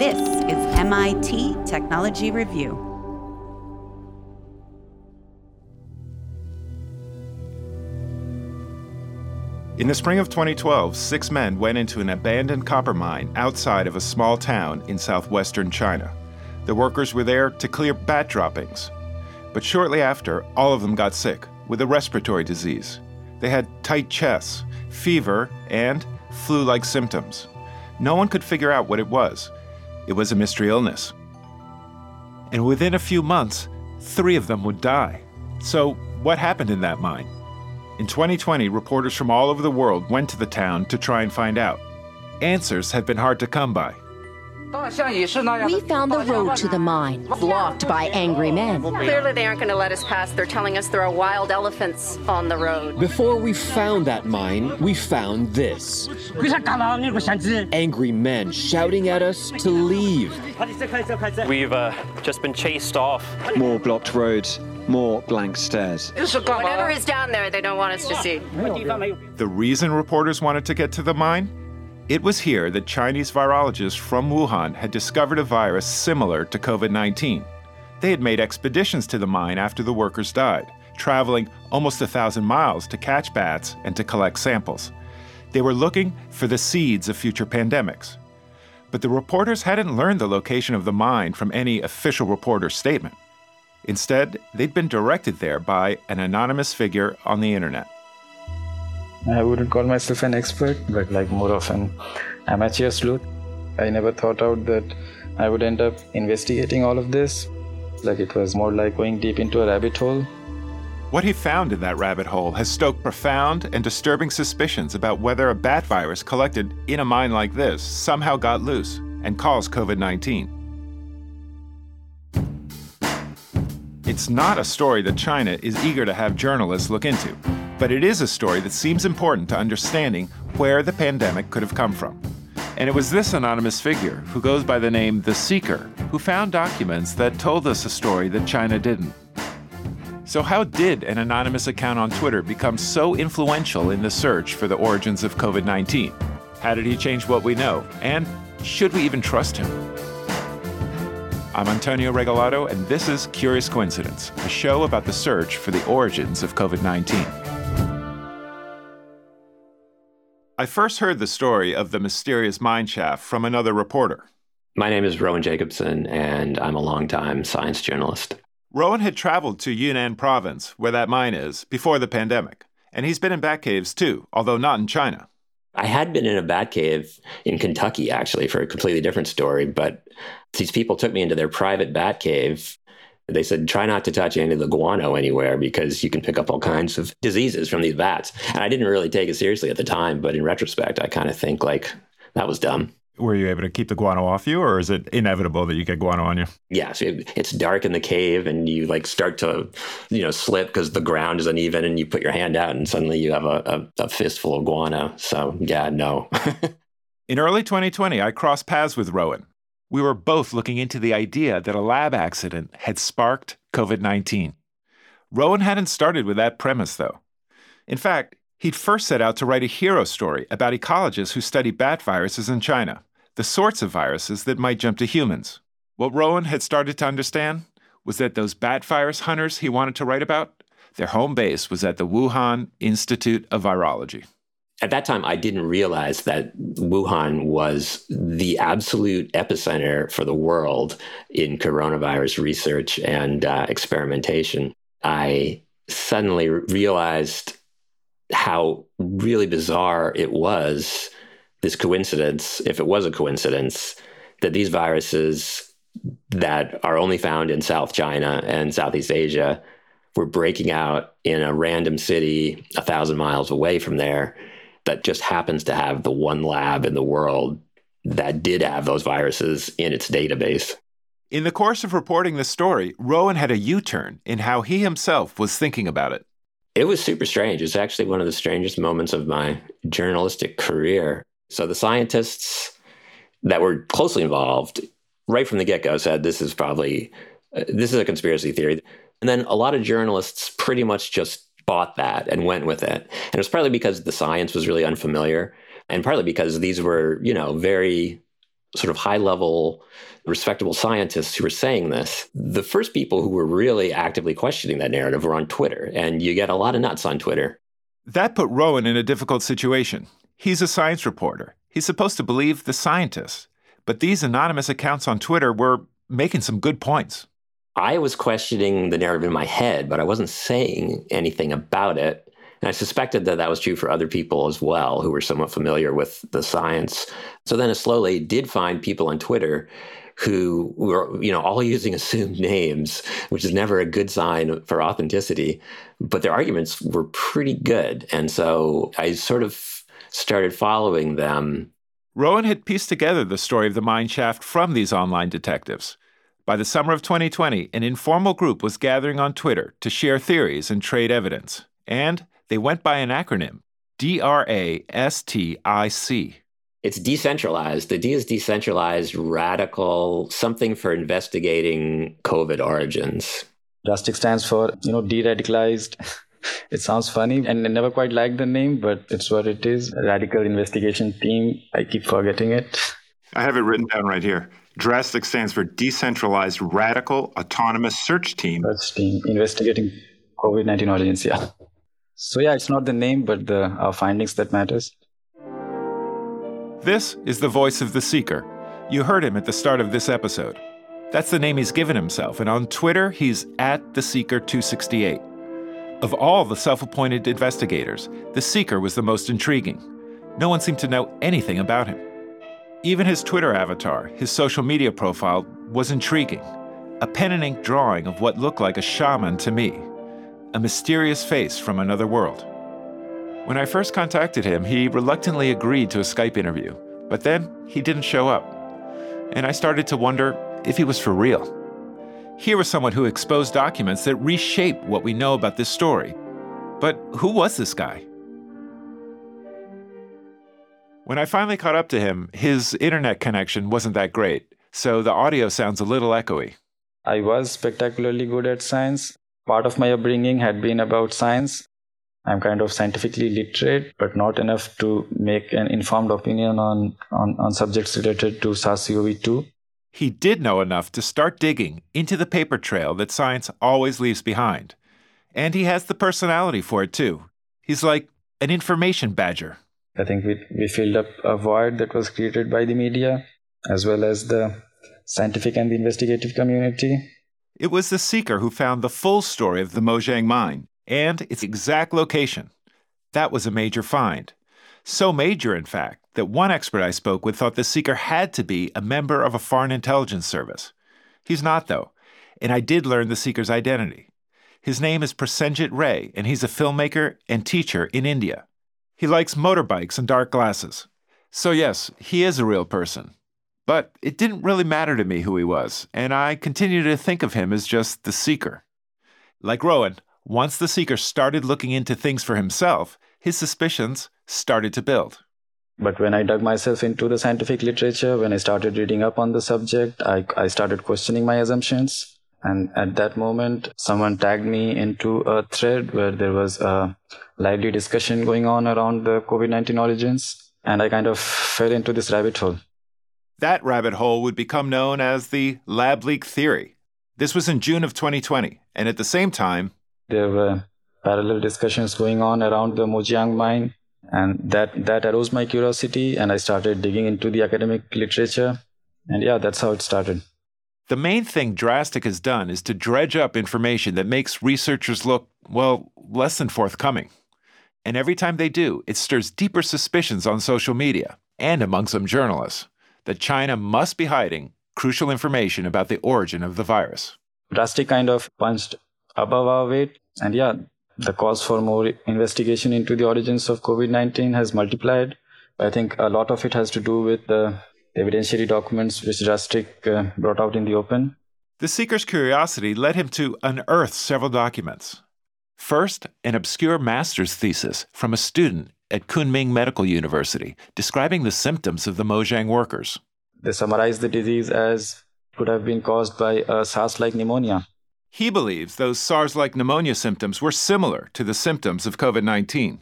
This is MIT Technology Review. In the spring of 2012, 6 men went into an abandoned copper mine outside of a small town in southwestern China. The workers were there to clear bat droppings. But shortly after, all of them got sick with a respiratory disease. They had tight chests, fever, and flu-like symptoms. No one could figure out what it was. It was a mystery illness. And within a few months, 3 of them would die. So what happened in that mine? In 2020, reporters from all over the world went to the town to try and find out. Answers had been hard to come by. We found the road to the mine, blocked by angry men. Clearly they aren't going to let us pass. They're telling us there are wild elephants on the road. Before we found that mine, we found this. Angry men shouting at us to leave. We've just been chased off. More blocked roads. More blank stares. Whatever is down there, they don't want us to see. The reason reporters wanted to get to the mine? It was here that Chinese virologists from Wuhan had discovered a virus similar to COVID-19. They had made expeditions to the mine after the workers died, traveling almost 1,000 miles to catch bats and to collect samples. They were looking for the seeds of future pandemics. But the reporters hadn't learned the location of the mine from any official reporter's statement. Instead, they'd been directed there by an anonymous figure on the internet. I wouldn't call myself an expert, but like more of an amateur sleuth. I never thought out that I would end up investigating all of this. Like it was more like going deep into a rabbit hole. What he found in that rabbit hole has stoked profound and disturbing suspicions about whether a bat virus collected in a mine like this somehow got loose and caused COVID-19. It's not a story that China is eager to have journalists look into, but it is a story that seems important to understanding where the pandemic could have come from. And it was this anonymous figure, who goes by the name The Seeker, who found documents that told us a story that China didn't. So how did an anonymous account on Twitter become so influential in the search for the origins of COVID-19? How did he change what we know? And should we even trust him? I'm Antonio Regalado, and this is Curious Coincidence, a show about the search for the origins of COVID-19. I first heard the story of the mysterious mine shaft from another reporter. My name is Rowan Jacobson, and I'm a longtime science journalist. Rowan had traveled to Yunnan province, where that mine is, before the pandemic. And he's been in bat caves too, although not in China. I had been in a bat cave in Kentucky, actually, for a completely different story. But these people took me into their private bat cave. They said, try not to touch any of the guano anywhere because you can pick up all kinds of diseases from these bats. And I didn't really take it seriously at the time. But in retrospect, I kind of think like that was dumb. Were you able to keep the guano off you, or is it inevitable that you get guano on you? Yeah, so it's dark in the cave and you like start to, slip because the ground is uneven and you put your hand out and suddenly you have a fistful of guano. So yeah, no. In early 2020, I crossed paths with Rowan. We were both looking into the idea that a lab accident had sparked COVID-19. Rowan hadn't started with that premise, though. In fact, he'd first set out to write a hero story about ecologists who study bat viruses in China. The sorts of viruses that might jump to humans. What Rowan had started to understand was that those bat virus hunters he wanted to write about, their home base was at the Wuhan Institute of Virology. At that time, I didn't realize that Wuhan was the absolute epicenter for the world in coronavirus research and experimentation. I suddenly realized how really bizarre it was, this coincidence, if it was a coincidence, that these viruses that are only found in South China and Southeast Asia were breaking out in a random city 1,000 miles away from there that just happens to have the one lab in the world that did have those viruses in its database. In the course of reporting this story, Rowan had a U-turn in how he himself was thinking about it. It was super strange. It's actually one of the strangest moments of my journalistic career. So the scientists that were closely involved right from the get-go said, this is a conspiracy theory. And then a lot of journalists pretty much just bought that and went with it. And it was partly because the science was really unfamiliar and partly because these were, very sort of high-level, respectable scientists who were saying this. The first people who were really actively questioning that narrative were on Twitter, and you get a lot of nuts on Twitter. That put Rowan in a difficult situation. He's a science reporter. He's supposed to believe the scientists. But these anonymous accounts on Twitter were making some good points. I was questioning the narrative in my head, but I wasn't saying anything about it. And I suspected that that was true for other people as well, who were somewhat familiar with the science. So then I slowly did find people on Twitter who were, all using assumed names, which is never a good sign for authenticity. But their arguments were pretty good. And so I sort of started following them. Rowan had pieced together the story of the mine shaft from these online detectives. By the summer of 2020, an informal group was gathering on Twitter to share theories and trade evidence. And they went by an acronym, DRASTIC. It's decentralized. The D is decentralized, radical, something for investigating COVID origins. DRASTIC stands for, de-radicalized. It sounds funny, and I never quite liked the name, but it's what it is. Radical investigation team. I keep forgetting it. I have it written down right here. DRASTIC stands for Decentralized Radical Autonomous Search Team. Search team investigating COVID-19 origins, yeah. So yeah, it's not the name, but our findings that matters. This is the voice of The Seeker. You heard him at the start of this episode. That's the name he's given himself, and on Twitter, he's at The Seeker 268. Of all the self-appointed investigators, The Seeker was the most intriguing. No one seemed to know anything about him. Even his Twitter avatar, his social media profile, was intriguing. A pen and ink drawing of what looked like a shaman to me. A mysterious face from another world. When I first contacted him, he reluctantly agreed to a Skype interview, but then he didn't show up. And I started to wonder if he was for real. Here was someone who exposed documents that reshape what we know about this story. But who was this guy? When I finally caught up to him, his internet connection wasn't that great, so the audio sounds a little echoey. I was spectacularly good at science. Part of my upbringing had been about science. I'm kind of scientifically literate, but not enough to make an informed opinion on subjects related to SARS-CoV-2. He did know enough to start digging into the paper trail that science always leaves behind. And he has the personality for it, too. He's like an information badger. I think we filled up a void that was created by the media, as well as the scientific and the investigative community. It was The Seeker who found the full story of the Mojiang mine and its exact location. That was a major find. So major, in fact, that one expert I spoke with thought The Seeker had to be a member of a foreign intelligence service. He's not, though, and I did learn The Seeker's identity. His name is Prasenjit Ray, and he's a filmmaker and teacher in India. He likes motorbikes and dark glasses. So yes, he is a real person. But it didn't really matter to me who he was, and I continued to think of him as just The Seeker. Like Rowan, once The Seeker started looking into things for himself, his suspicions started to build. But when I dug myself into the scientific literature, when I started reading up on the subject, I started questioning my assumptions. And at that moment, someone tagged me into a thread where there was a lively discussion going on around the COVID-19 origins, and I kind of fell into this rabbit hole. That rabbit hole would become known as the lab leak theory. This was in June of 2020, and at the same time, there were parallel discussions going on around the Mojiang mine, and that aroused my curiosity, and I started digging into the academic literature, and yeah, that's how it started. The main thing DRASTIC has done is to dredge up information that makes researchers look, well, less than forthcoming. And every time they do, it stirs deeper suspicions on social media and among some journalists that China must be hiding crucial information about the origin of the virus. DRASTIC kind of punched above our weight. And yeah, the calls for more investigation into the origins of COVID-19 has multiplied. I think a lot of it has to do with the evidentiary documents which DRASTIC brought out in the open. The Seeker's curiosity led him to unearth several documents. First, an obscure master's thesis from a student at Kunming Medical University, describing the symptoms of the Mojiang workers. They summarized the disease as could have been caused by a SARS-like pneumonia. He believes those SARS-like pneumonia symptoms were similar to the symptoms of COVID-19,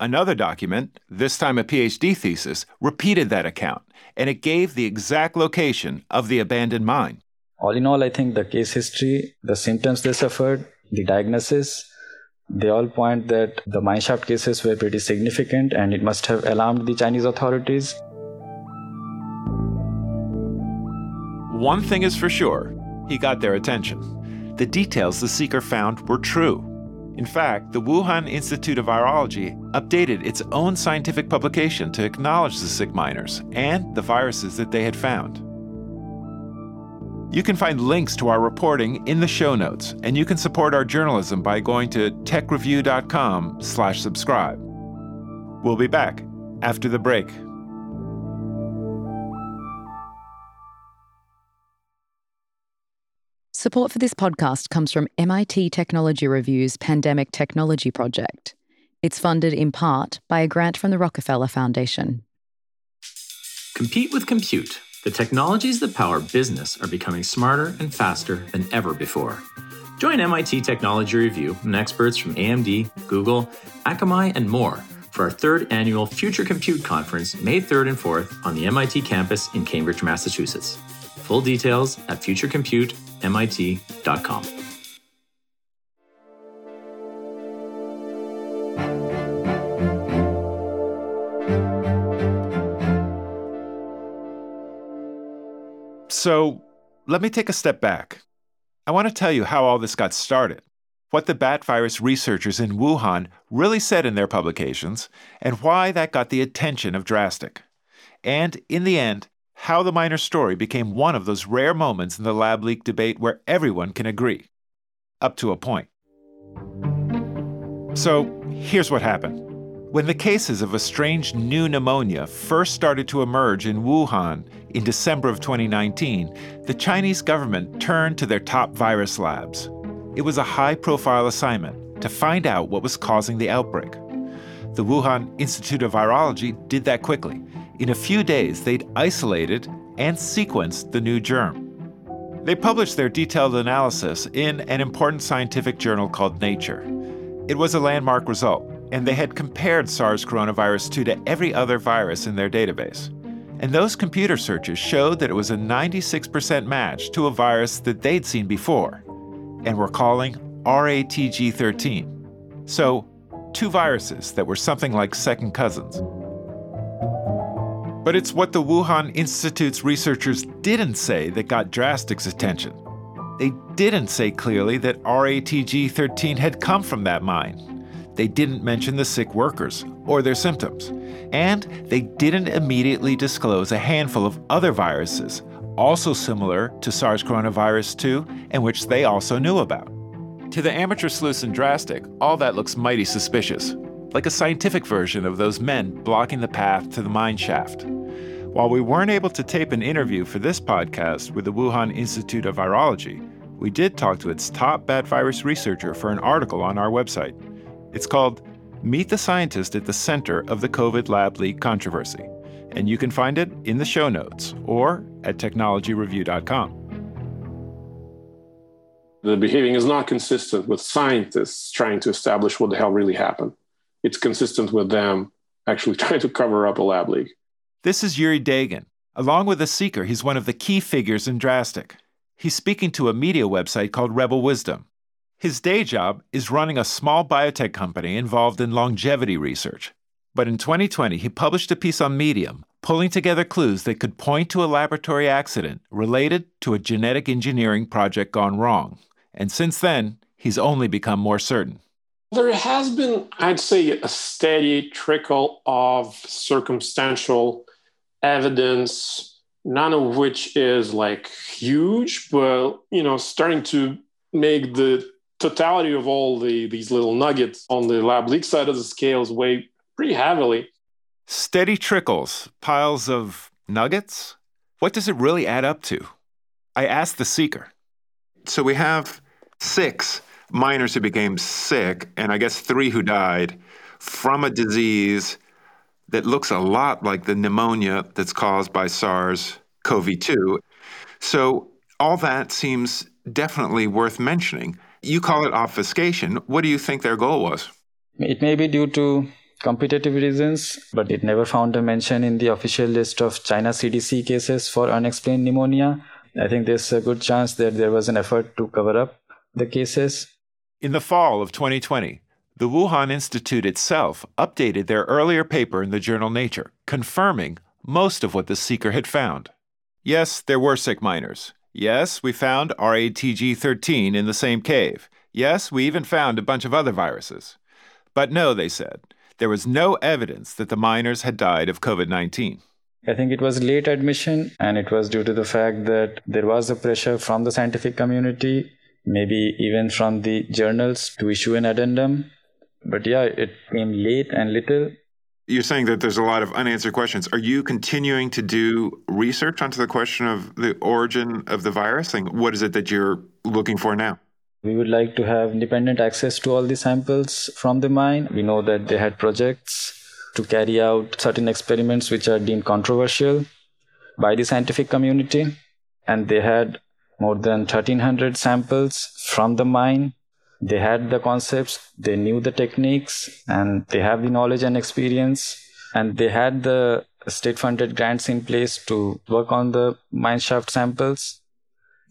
Another document, this time a PhD thesis, repeated that account, and it gave the exact location of the abandoned mine. All in all, I think the case history, the symptoms they suffered, the diagnosis, they all point that the mine shaft cases were pretty significant and it must have alarmed the Chinese authorities. One thing is for sure, he got their attention. The details the Seeker found were true. In fact, the Wuhan Institute of Virology updated its own scientific publication to acknowledge the sick miners and the viruses that they had found. You can find links to our reporting in the show notes, and you can support our journalism by going to techreview.com/subscribe. We'll be back after the break. Support for this podcast comes from MIT Technology Review's Pandemic Technology Project. It's funded in part by a grant from the Rockefeller Foundation. Compete with compute. The technologies that power business are becoming smarter and faster than ever before. Join MIT Technology Review and experts from AMD, Google, Akamai, and more for our third annual Future Compute Conference, May 3rd and 4th on the MIT campus in Cambridge, Massachusetts. Full details at futurecomputemit.com. So, let me take a step back. I want to tell you how all this got started, what the bat virus researchers in Wuhan really said in their publications, and why that got the attention of DRASTIC. And in the end, how the miner story became one of those rare moments in the lab leak debate where everyone can agree, up to a point. So here's what happened. When the cases of a strange new pneumonia first started to emerge in Wuhan in December of 2019, the Chinese government turned to their top virus labs. It was a high-profile assignment to find out what was causing the outbreak. The Wuhan Institute of Virology did that quickly. In a few days, they'd isolated and sequenced the new germ. They published their detailed analysis in an important scientific journal called Nature. It was a landmark result, and they had compared SARS coronavirus 2 to every other virus in their database. And those computer searches showed that it was a 96% match to a virus that they'd seen before, and were calling RATG13. So, two viruses that were something like second cousins. But it's what the Wuhan Institute's researchers didn't say that got DRASTIC's attention. They didn't say clearly that RATG13 had come from that mine. They didn't mention the sick workers or their symptoms. And they didn't immediately disclose a handful of other viruses, also similar to SARS coronavirus 2, and which they also knew about. To the amateur sleuths in DRASTIC, all that looks mighty suspicious, like a scientific version of those men blocking the path to the mine shaft. While we weren't able to tape an interview for this podcast with the Wuhan Institute of Virology, we did talk to its top bat virus researcher for an article on our website. It's called Meet the Scientist at the Center of the COVID Lab Leak Controversy, and you can find it in the show notes or at technologyreview.com. The behaving is not consistent with scientists trying to establish what the hell really happened. It's consistent with them actually trying to cover up a lab leak. This is Yuri Dagan. Along with The Seeker, he's one of the key figures in DRASTIC. He's speaking to a media website called Rebel Wisdom. His day job is running a small biotech company involved in longevity research. But in 2020, he published a piece on Medium, pulling together clues that could point to a laboratory accident related to a genetic engineering project gone wrong. And since then, he's only become more certain. There has been, I'd say, a steady trickle of circumstantial evidence, none of which is like huge, but, starting to make the totality of all these little nuggets on the lab leak side of the scales weigh pretty heavily. Steady trickles, piles of nuggets? What does it really add up to? I asked The Seeker. So we have 6 miners who became sick, and I guess 3 who died from a disease that looks a lot like the pneumonia that's caused by SARS-CoV-2. So all that seems definitely worth mentioning. You call it obfuscation. What do you think their goal was? It may be due to competitive reasons, but it never found a mention in the official list of China CDC cases for unexplained pneumonia. I think there's a good chance that there was an effort to cover up the cases. In the fall of 2020, the Wuhan Institute itself updated their earlier paper in the journal Nature, confirming most of what the Seeker had found. Yes, there were sick miners. Yes, we found RATG13 in the same cave. Yes, we even found a bunch of other viruses. But no, they said, there was no evidence that the miners had died of COVID-19. I think it was late admission, and it was due to the fact that there was a pressure from the scientific community, maybe even from the journals, to issue an addendum. But yeah, it came late and little. You're saying that there's a lot of unanswered questions. Are you continuing to do research onto the question of the origin of the virus? And what is it that you're looking for now? We would like to have independent access to all the samples from the mine. We know that they had projects to carry out certain experiments which are deemed controversial by the scientific community. And they had more than 1,300 samples from the mine. They had the concepts, they knew the techniques, and they have the knowledge and experience. And they had the state-funded grants in place to work on the mine shaft samples.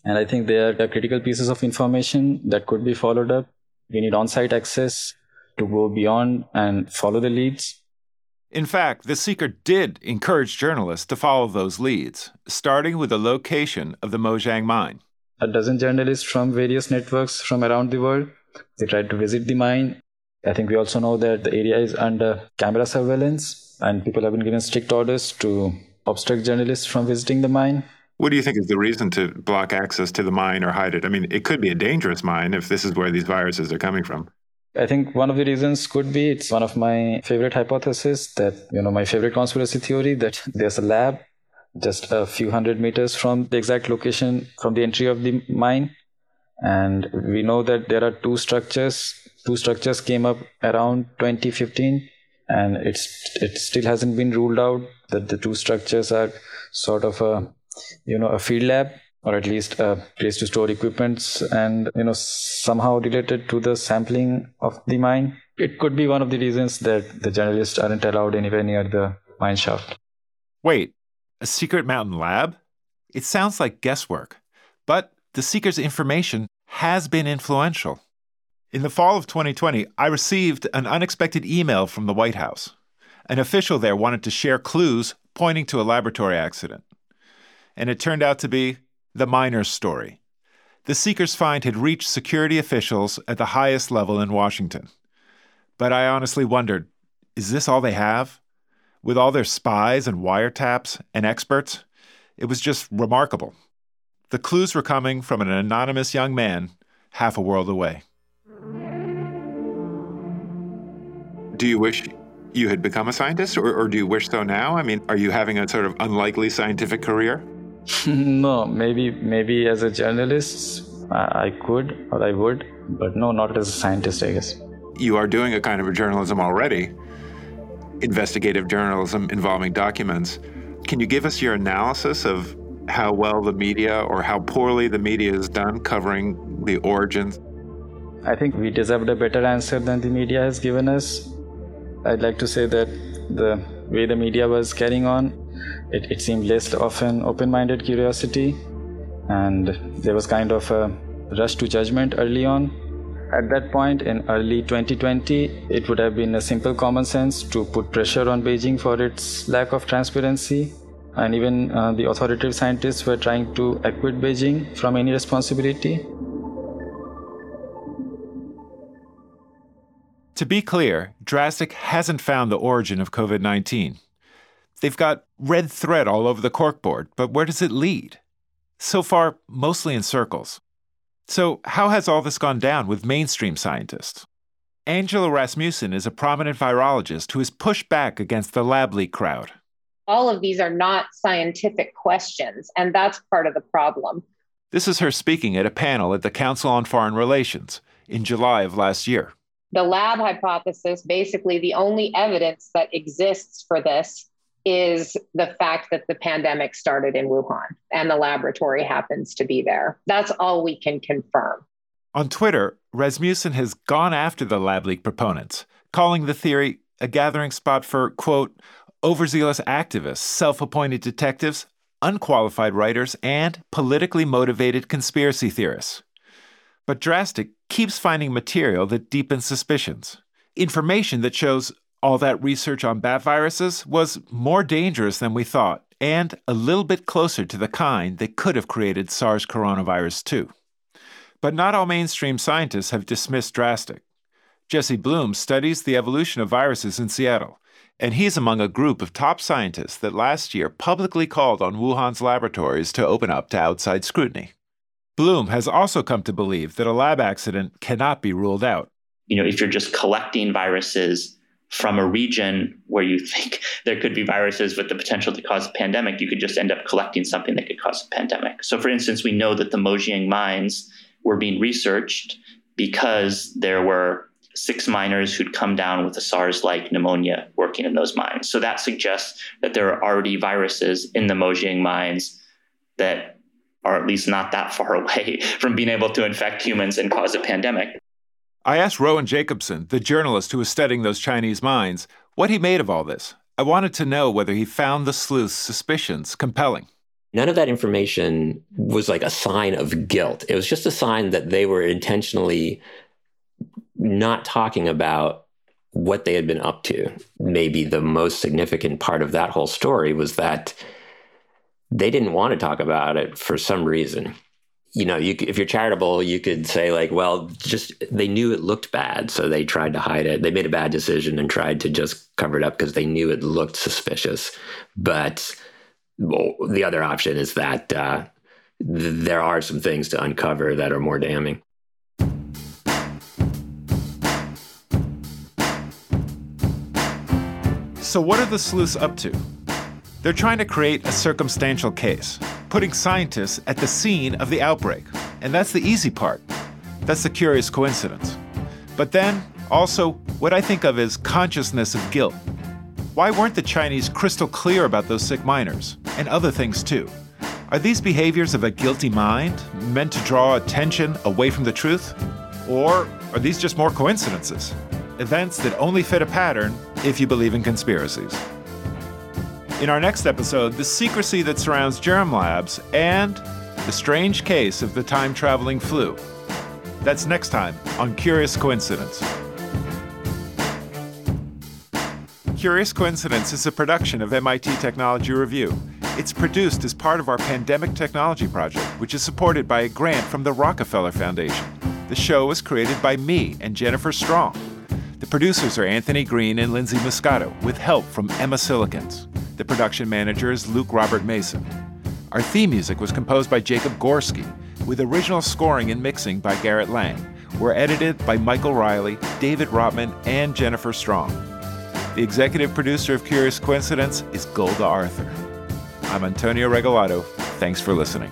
And I think they are critical pieces of information that could be followed up. We need on-site access to go beyond and follow the leads. In fact, the Seeker did encourage journalists to follow those leads, starting with the location of the Mojiang mine. A dozen journalists from various networks from around the world, they tried to visit the mine. I think we also know that the area is under camera surveillance, and people have been given strict orders to obstruct journalists from visiting the mine. What do you think is the reason to block access to the mine or hide it? I mean, it could be a dangerous mine if this is where these viruses are coming from. I think one of the reasons could be, it's one of my favorite hypotheses that, my favorite conspiracy theory, that there's a lab just a few hundred meters from the exact location from the entry of the mine. And we know that there are two structures. Two structures came up around 2015, and it still hasn't been ruled out that the two structures are sort of a field lab, or at least a place to store equipments and, somehow related to the sampling of the mine. It could be one of the reasons that the journalists aren't allowed anywhere near the mine shaft. Wait, a secret mountain lab? It sounds like guesswork, but the Seeker's information has been influential. In the fall of 2020, I received an unexpected email from the White House. An official there wanted to share clues pointing to a laboratory accident. And it turned out to be the miner's story. The Seeker's find had reached security officials at the highest level in Washington. But I honestly wondered, is this all they have? With all their spies and wiretaps and experts? It was just remarkable. The clues were coming from an anonymous young man half a world away. Do you wish you had become a scientist, or do you wish so now? I mean, are you having a sort of unlikely scientific career? No, maybe as a journalist, I could or I would, but no, not as a scientist, I guess. You are doing a kind of a journalism already, investigative journalism involving documents. Can you give us your analysis of how well the media or how poorly the media is done covering the origins? I think we deserved a better answer than the media has given us. I'd like to say that the way the media was carrying on, it seemed less of an open-minded curiosity, and there was kind of a rush to judgment early on. At that point, in early 2020, it would have been a simple common sense to put pressure on Beijing for its lack of transparency, and even the authoritative scientists were trying to acquit Beijing from any responsibility. To be clear, DRASTIC hasn't found the origin of COVID-19. They've got red thread all over the corkboard, but where does it lead? So far, mostly in circles. So how has all this gone down with mainstream scientists? Angela Rasmussen is a prominent virologist who has pushed back against the lab leak crowd. All of these are not scientific questions, and that's part of the problem. This is her speaking at a panel at the Council on Foreign Relations in July of last year. The lab hypothesis, basically the only evidence that exists for this, is the fact that the pandemic started in Wuhan and the laboratory happens to be there. That's all we can confirm. On Twitter, Rasmussen has gone after the lab leak proponents, calling the theory a gathering spot for, quote, overzealous activists, self-appointed detectives, unqualified writers, and politically motivated conspiracy theorists. But DRASTIC keeps finding material that deepens suspicions, information that shows all that research on bat viruses was more dangerous than we thought, and a little bit closer to the kind that could have created SARS coronavirus 2. But not all mainstream scientists have dismissed DRASTIC. Jesse Bloom studies the evolution of viruses in Seattle, and he's among a group of top scientists that last year publicly called on Wuhan's laboratories to open up to outside scrutiny. Bloom has also come to believe that a lab accident cannot be ruled out. If you're just collecting viruses from a region where you think there could be viruses with the potential to cause a pandemic, you could just end up collecting something that could cause a pandemic. So, for instance, we know that the Mojiang mines were being researched because there were 6 miners who'd come down with a SARS-like pneumonia working in those mines. So that suggests that there are already viruses in the Mojiang mines that are at least not that far away from being able to infect humans and cause a pandemic. I asked Rowan Jacobson, the journalist who was studying those Chinese mines, what he made of all this. I wanted to know whether he found the sleuth's suspicions compelling. None of that information was like a sign of guilt. It was just a sign that they were intentionally not talking about what they had been up to. Maybe the most significant part of that whole story was that they didn't want to talk about it for some reason. If you're charitable, you could say they knew it looked bad, so they tried to hide it. They made a bad decision and tried to just cover it up because they knew it looked suspicious. But the other option is that there are some things to uncover that are more damning. So what are the sleuths up to? They're trying to create a circumstantial case, putting scientists at the scene of the outbreak. And that's the easy part. That's the curious coincidence. But then, also, what I think of as consciousness of guilt. Why weren't the Chinese crystal clear about those sick miners? And other things, too. Are these behaviors of a guilty mind, meant to draw attention away from the truth? Or are these just more coincidences? Events that only fit a pattern if you believe in conspiracies. In our next episode, the secrecy that surrounds germ labs and the strange case of the time-traveling flu. That's next time on Curious Coincidence. Curious Coincidence is a production of MIT Technology Review. It's produced as part of our Pandemic Technology Project, which is supported by a grant from the Rockefeller Foundation. The show was created by me and Jennifer Strong. The producers are Anthony Green and Lindsay Muscato, with help from Emma Cillekens. The production manager is Luke Robert Mason. Our theme music was composed by Jacob Gorski, with original scoring and mixing by Garrett Lang. We're edited by Michael Reilly, David Rotman, and Jennifer Strong. The executive producer of Curious Coincidence is Golda Arthur. I'm Antonio Regalado. Thanks for listening.